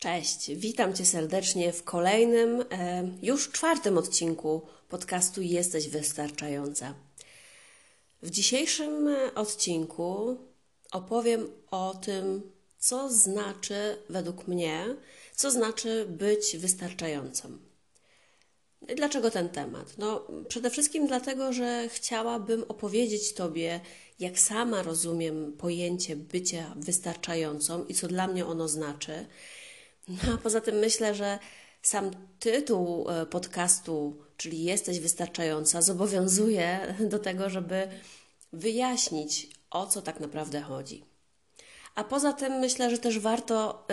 Cześć, witam Cię serdecznie w kolejnym, już czwartym odcinku podcastu Jesteś Wystarczająca. W dzisiejszym odcinku opowiem o tym, co znaczy według mnie, co znaczy być wystarczającą. Dlaczego ten temat? No, przede wszystkim dlatego, że chciałabym opowiedzieć Tobie, jak sama rozumiem pojęcie bycia wystarczającą i co dla mnie ono znaczy. No, a poza tym myślę, że sam tytuł podcastu, czyli Jesteś Wystarczająca, zobowiązuje do tego, żeby wyjaśnić, o co tak naprawdę chodzi. A poza tym myślę, że też warto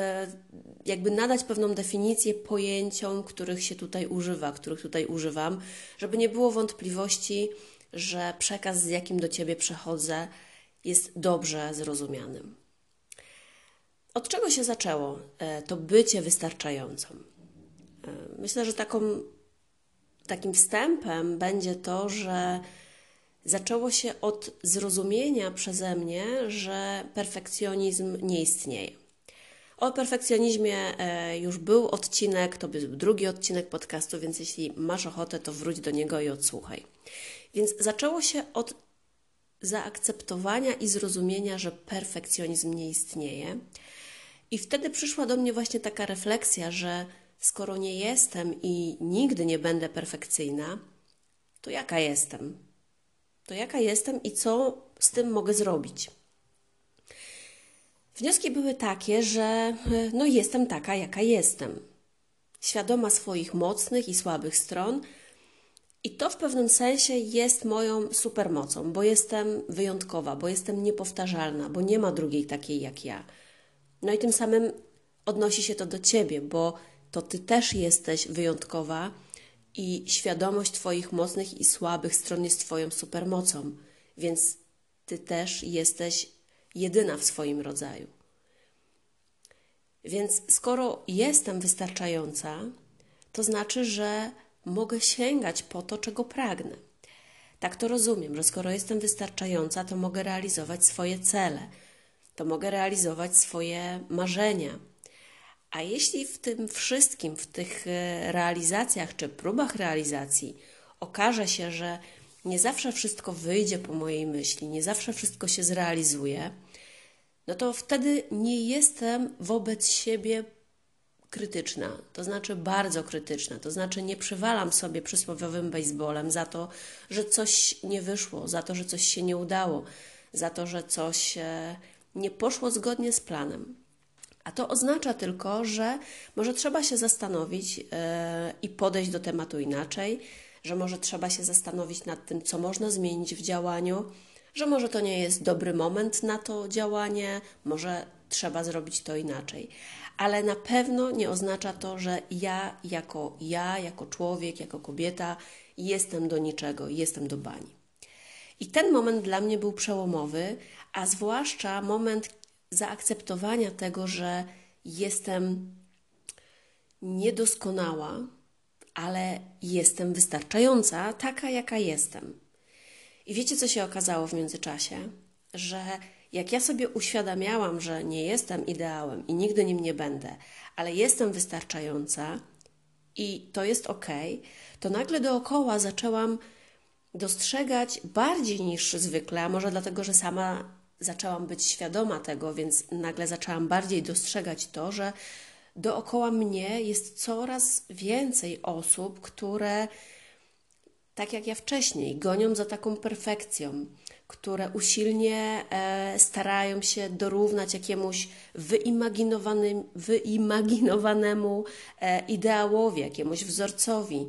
jakby nadać pewną definicję pojęciom, których się tutaj używa, których tutaj używam, żeby nie było wątpliwości, że przekaz, z jakim do Ciebie przechodzę, jest dobrze zrozumianym. Od czego się zaczęło to bycie wystarczającą? Myślę, że takim wstępem będzie to, że zaczęło się od zrozumienia przeze mnie, że perfekcjonizm nie istnieje. O perfekcjonizmie już był odcinek, to był drugi odcinek podcastu, więc jeśli masz ochotę, to wróć do niego i odsłuchaj. Więc zaczęło się od zaakceptowania i zrozumienia, że perfekcjonizm nie istnieje. I wtedy przyszła do mnie właśnie taka refleksja, że skoro nie jestem i nigdy nie będę perfekcyjna, to jaka jestem? To jaka jestem i co z tym mogę zrobić? Wnioski były takie, że no jestem taka, jaka jestem. Świadoma swoich mocnych i słabych stron. I to w pewnym sensie jest moją supermocą, bo jestem wyjątkowa, bo jestem niepowtarzalna, bo nie ma drugiej takiej jak ja. No i tym samym odnosi się to do Ciebie, bo to Ty też jesteś wyjątkowa i świadomość Twoich mocnych i słabych stron jest Twoją supermocą, więc Ty też jesteś jedyna w swoim rodzaju. Więc skoro jestem wystarczająca, to znaczy, że mogę sięgać po to, czego pragnę. Tak to rozumiem, że skoro jestem wystarczająca, to mogę realizować swoje cele, to mogę realizować swoje marzenia. A jeśli w tym wszystkim, w tych realizacjach czy próbach realizacji okaże się, że nie zawsze wszystko wyjdzie po mojej myśli, nie zawsze wszystko się zrealizuje, no to wtedy nie jestem wobec siebie krytyczna, to znaczy bardzo krytyczna, to znaczy nie przywalam sobie przysłowiowym bejsbolem za to, że coś nie wyszło, za to, że coś się nie udało, za to, że coś nie poszło zgodnie z planem. A to oznacza tylko, że może trzeba się zastanowić i podejść do tematu inaczej, że może trzeba się zastanowić nad tym, co można zmienić w działaniu, że może to nie jest dobry moment na to działanie, może trzeba zrobić to inaczej. Ale na pewno nie oznacza to, że ja, jako człowiek, jako kobieta jestem do niczego, jestem do bani. I ten moment dla mnie był przełomowy, a zwłaszcza moment zaakceptowania tego, że jestem niedoskonała, ale jestem wystarczająca, taka jaka jestem. I wiecie, co się okazało w międzyczasie? Że jak ja sobie uświadamiałam, że nie jestem ideałem i nigdy nim nie będę, ale jestem wystarczająca i to jest okej, to nagle dookoła zaczęłam dostrzegać bardziej niż zwykle, a może dlatego, że sama zaczęłam być świadoma tego, więc nagle zaczęłam bardziej dostrzegać to, że dookoła mnie jest coraz więcej osób, które, tak jak ja wcześniej, gonią za taką perfekcją, które usilnie starają się dorównać jakiemuś wyimaginowanemu ideałowi, jakiemuś wzorcowi,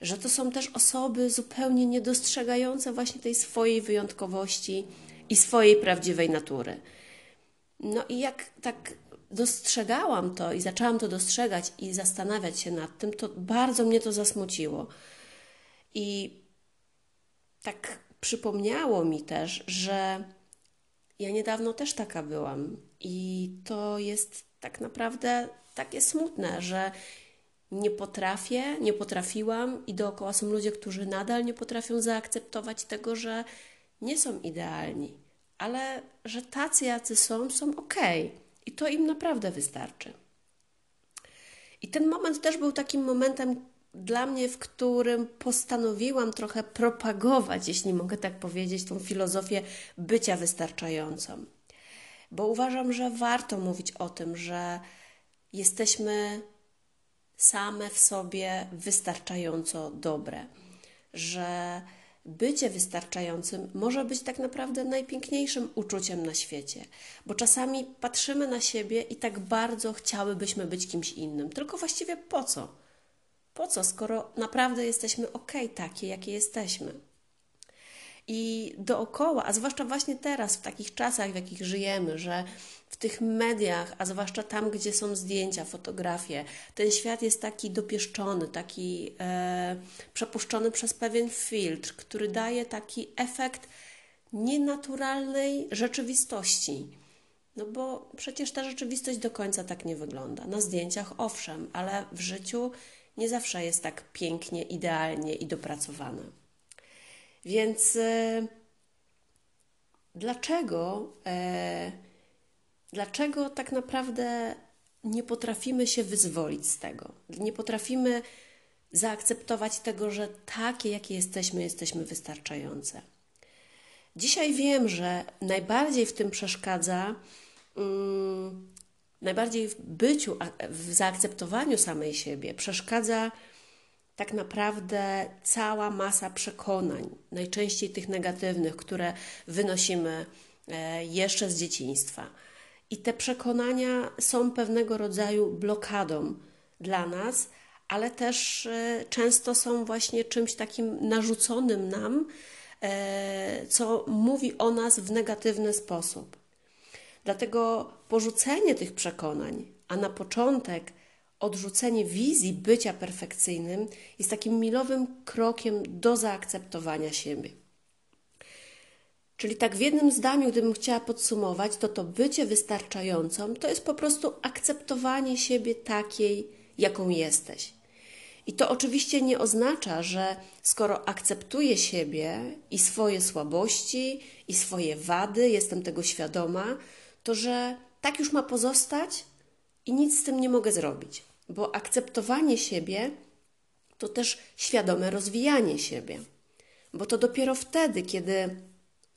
że to są też osoby zupełnie niedostrzegające właśnie tej swojej wyjątkowości i swojej prawdziwej natury. No i jak tak dostrzegałam to i zaczęłam to dostrzegać i zastanawiać się nad tym, to bardzo mnie to zasmuciło. I tak przypomniało mi też, że ja niedawno też taka byłam i to jest tak naprawdę takie smutne, że nie potrafię, nie potrafiłam i dookoła są ludzie, którzy nadal nie potrafią zaakceptować tego, że nie są idealni, ale że tacy jacy są okej. I to im naprawdę wystarczy. I ten moment też był takim momentem dla mnie, w którym postanowiłam trochę propagować, jeśli mogę tak powiedzieć, tą filozofię bycia wystarczającą. Bo uważam, że warto mówić o tym, że jesteśmy same w sobie wystarczająco dobre. Że bycie wystarczającym może być tak naprawdę najpiękniejszym uczuciem na świecie. Bo czasami patrzymy na siebie i tak bardzo chciałybyśmy być kimś innym. Tylko właściwie po co? Po co, skoro naprawdę jesteśmy okej, takie, jakie jesteśmy? I dookoła, a zwłaszcza właśnie teraz, w takich czasach, w jakich żyjemy, że w tych mediach, a zwłaszcza tam, gdzie są zdjęcia, fotografie, ten świat jest taki dopieszczony, taki przepuszczony przez pewien filtr, który daje taki efekt nienaturalnej rzeczywistości. No bo przecież ta rzeczywistość do końca tak nie wygląda. Na zdjęciach owszem, ale w życiu nie zawsze jest tak pięknie, idealnie i dopracowane. Więc dlaczego tak naprawdę nie potrafimy się wyzwolić z tego? Nie potrafimy zaakceptować tego, że takie, jakie jesteśmy, jesteśmy wystarczające. Dzisiaj wiem, że najbardziej w tym przeszkadza, najbardziej w byciu, w zaakceptowaniu samej siebie przeszkadza tak naprawdę cała masa przekonań, najczęściej tych negatywnych, które wynosimy jeszcze z dzieciństwa. I te przekonania są pewnego rodzaju blokadą dla nas, ale też często są właśnie czymś takim narzuconym nam, co mówi o nas w negatywny sposób. Dlatego porzucenie tych przekonań, a na początek odrzucenie wizji bycia perfekcyjnym jest takim milowym krokiem do zaakceptowania siebie. Czyli tak w jednym zdaniu, gdybym chciała podsumować, to bycie wystarczającą to jest po prostu akceptowanie siebie takiej, jaką jesteś. I to oczywiście nie oznacza, że skoro akceptuję siebie i swoje słabości, i swoje wady, jestem tego świadoma, to że tak już ma pozostać i nic z tym nie mogę zrobić. Bo akceptowanie siebie to też świadome rozwijanie siebie. Bo to dopiero wtedy, kiedy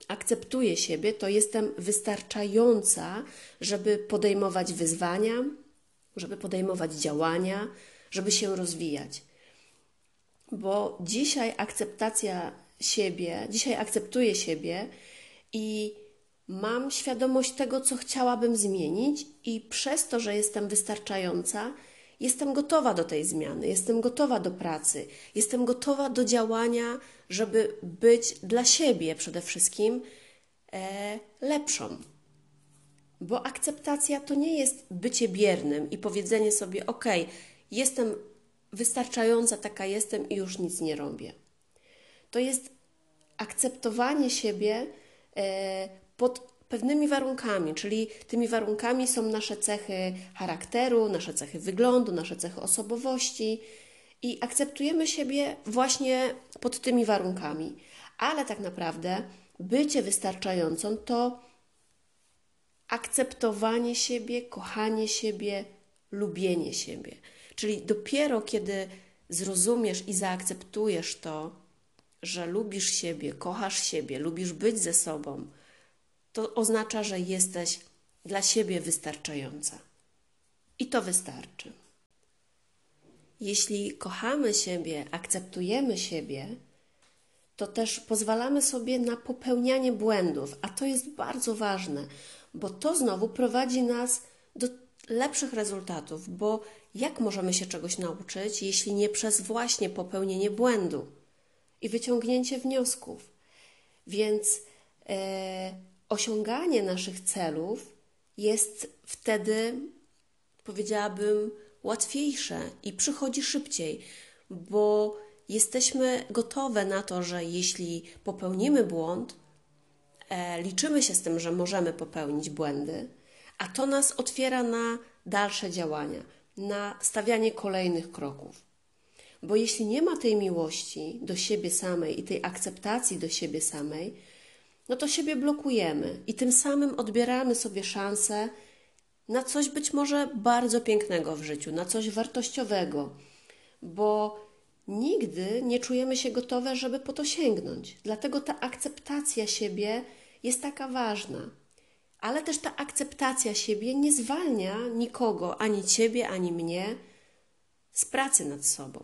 akceptuję siebie, to jestem wystarczająca, żeby podejmować wyzwania, żeby podejmować działania, żeby się rozwijać. Bo dzisiaj akceptacja siebie, dzisiaj akceptuję siebie i mam świadomość tego, co chciałabym zmienić i przez to, że jestem wystarczająca, jestem gotowa do tej zmiany, jestem gotowa do pracy, jestem gotowa do działania, żeby być dla siebie przede wszystkim lepszą. Bo akceptacja to nie jest bycie biernym i powiedzenie sobie, okej, jestem wystarczająca, taka jestem i już nic nie robię. To jest akceptowanie siebie pod pewnymi warunkami, czyli tymi warunkami są nasze cechy charakteru, nasze cechy wyglądu, nasze cechy osobowości i akceptujemy siebie właśnie pod tymi warunkami. Ale tak naprawdę bycie wystarczającą to akceptowanie siebie, kochanie siebie, lubienie siebie. Czyli dopiero kiedy zrozumiesz i zaakceptujesz to, że lubisz siebie, kochasz siebie, lubisz być ze sobą, to oznacza, że jesteś dla siebie wystarczająca. I to wystarczy. Jeśli kochamy siebie, akceptujemy siebie, to też pozwalamy sobie na popełnianie błędów, a to jest bardzo ważne, bo to znowu prowadzi nas do lepszych rezultatów, bo jak możemy się czegoś nauczyć, jeśli nie przez właśnie popełnienie błędu i wyciągnięcie wniosków? Więc osiąganie naszych celów jest wtedy, powiedziałabym, łatwiejsze i przychodzi szybciej, bo jesteśmy gotowe na to, że jeśli popełnimy błąd, liczymy się z tym, że możemy popełnić błędy, a to nas otwiera na dalsze działania, na stawianie kolejnych kroków. Bo jeśli nie ma tej miłości do siebie samej i tej akceptacji do siebie samej, no to siebie blokujemy i tym samym odbieramy sobie szansę na coś być może bardzo pięknego w życiu, na coś wartościowego, bo nigdy nie czujemy się gotowe, żeby po to sięgnąć. Dlatego ta akceptacja siebie jest taka ważna. Ale też ta akceptacja siebie nie zwalnia nikogo, ani ciebie, ani mnie, z pracy nad sobą.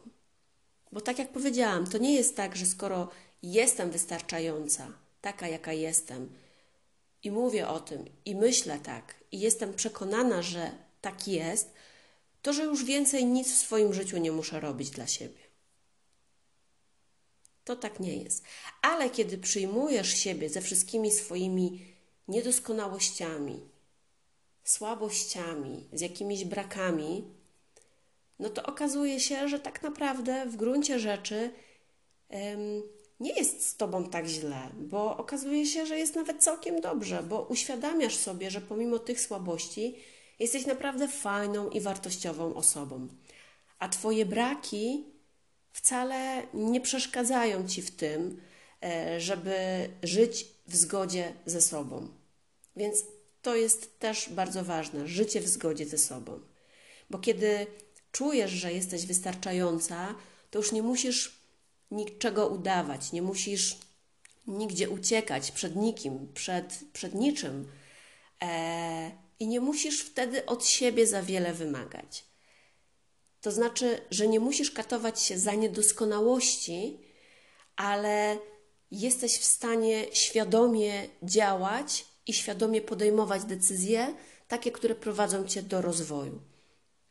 Bo tak jak powiedziałam, to nie jest tak, że skoro jestem wystarczająca, taka jaka jestem, i mówię o tym, i myślę tak, i jestem przekonana, że tak jest, to że już więcej nic w swoim życiu nie muszę robić dla siebie. To tak nie jest. Ale kiedy przyjmujesz siebie ze wszystkimi swoimi niedoskonałościami, słabościami, z jakimiś brakami, no to okazuje się, że tak naprawdę w gruncie rzeczy nie jest z tobą tak źle, bo okazuje się, że jest nawet całkiem dobrze, bo uświadamiasz sobie, że pomimo tych słabości jesteś naprawdę fajną i wartościową osobą. A twoje braki wcale nie przeszkadzają ci w tym, żeby żyć w zgodzie ze sobą. Więc to jest też bardzo ważne, życie w zgodzie ze sobą. Bo kiedy czujesz, że jesteś wystarczająca, to już nie musisz niczego udawać, nie musisz nigdzie uciekać przed nikim, przed niczym i nie musisz wtedy od siebie za wiele wymagać. To znaczy, że nie musisz katować się za niedoskonałości, ale jesteś w stanie świadomie działać i świadomie podejmować decyzje, takie, które prowadzą cię do rozwoju,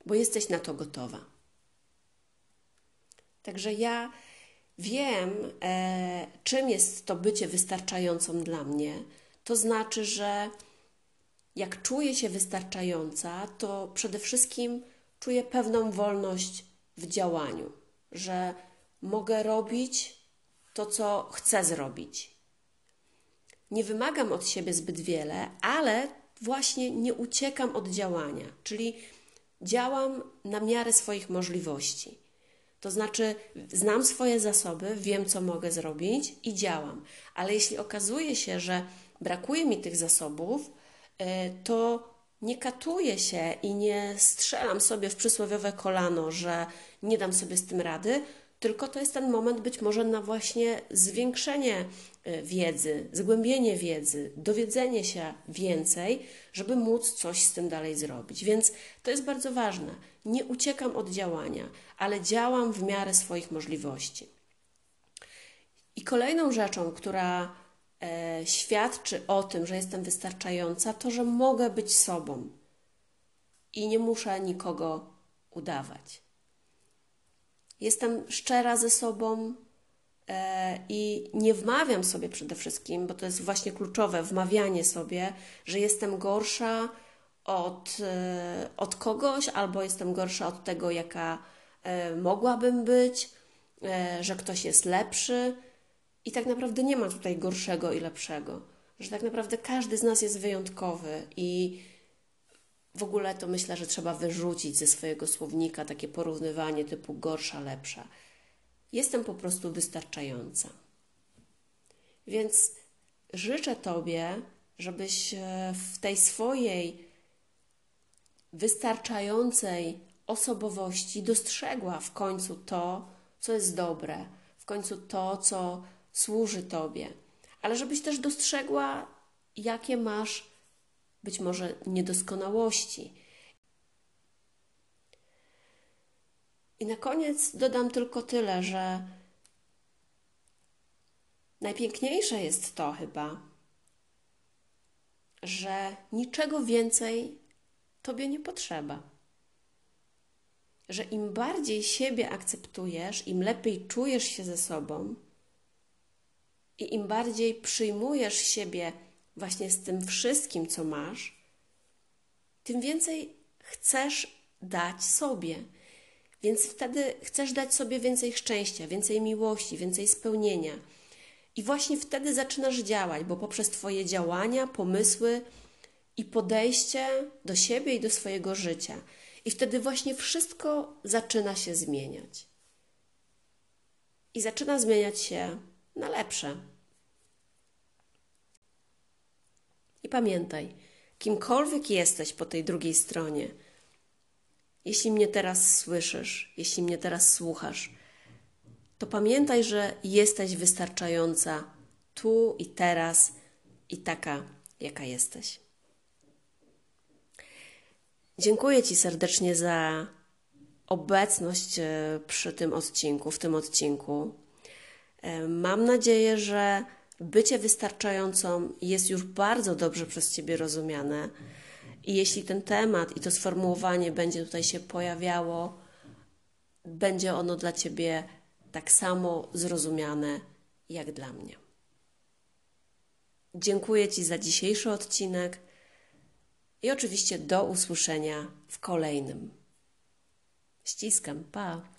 bo jesteś na to gotowa. Także ja wiem, czym jest to bycie wystarczającą dla mnie. To znaczy, że jak czuję się wystarczająca, to przede wszystkim czuję pewną wolność w działaniu, że mogę robić to, co chcę zrobić. Nie wymagam od siebie zbyt wiele, ale właśnie nie uciekam od działania, czyli działam na miarę swoich możliwości. To znaczy znam swoje zasoby, wiem, co mogę zrobić i działam. Ale jeśli okazuje się, że brakuje mi tych zasobów, to nie katuję się i nie strzelam sobie w przysłowiowe kolano, że nie dam sobie z tym rady, tylko to jest ten moment być może na właśnie zwiększenie wiedzy, zgłębienie wiedzy, dowiedzenie się więcej, żeby móc coś z tym dalej zrobić. Więc to jest bardzo ważne. Nie uciekam od działania, ale działam w miarę swoich możliwości. I kolejną rzeczą, która świadczy o tym, że jestem wystarczająca, to, że mogę być sobą i nie muszę nikogo udawać. Jestem szczera ze sobą i nie wmawiam sobie przede wszystkim, bo to jest właśnie kluczowe, wmawianie sobie, że jestem gorsza od kogoś albo jestem gorsza od tego, jaka mogłabym być, że ktoś jest lepszy i tak naprawdę nie ma tutaj gorszego i lepszego, że tak naprawdę każdy z nas jest wyjątkowy i w ogóle to myślę, że trzeba wyrzucić ze swojego słownika takie porównywanie typu gorsza, lepsza. Jestem po prostu wystarczająca. Więc życzę tobie, żebyś w tej swojej wystarczającej osobowości dostrzegła w końcu to, co jest dobre, w końcu to, co służy tobie. Ale żebyś też dostrzegła, jakie masz być może niedoskonałości I na koniec dodam tylko tyle, że najpiękniejsze jest to chyba, że niczego więcej Tobie nie potrzeba. Że im bardziej siebie akceptujesz, im lepiej czujesz się ze sobą i im bardziej przyjmujesz siebie właśnie z tym wszystkim, co masz, tym więcej chcesz dać sobie. Więc wtedy chcesz dać sobie więcej szczęścia, więcej miłości, więcej spełnienia. I właśnie wtedy zaczynasz działać, bo poprzez Twoje działania, pomysły i podejście do siebie i do swojego życia. I wtedy właśnie wszystko zaczyna się zmieniać. I zaczyna zmieniać się na lepsze. I pamiętaj, kimkolwiek jesteś po tej drugiej stronie, jeśli mnie teraz słyszysz, jeśli mnie teraz słuchasz, to pamiętaj, że jesteś wystarczająca tu i teraz i taka, jaka jesteś. Dziękuję Ci serdecznie za obecność przy tym odcinku, w tym odcinku. Mam nadzieję, że bycie wystarczającą jest już bardzo dobrze przez Ciebie rozumiane. I jeśli ten temat i to sformułowanie będzie tutaj się pojawiało, będzie ono dla Ciebie tak samo zrozumiane jak dla mnie. Dziękuję Ci za dzisiejszy odcinek i oczywiście do usłyszenia w kolejnym. Ściskam, pa!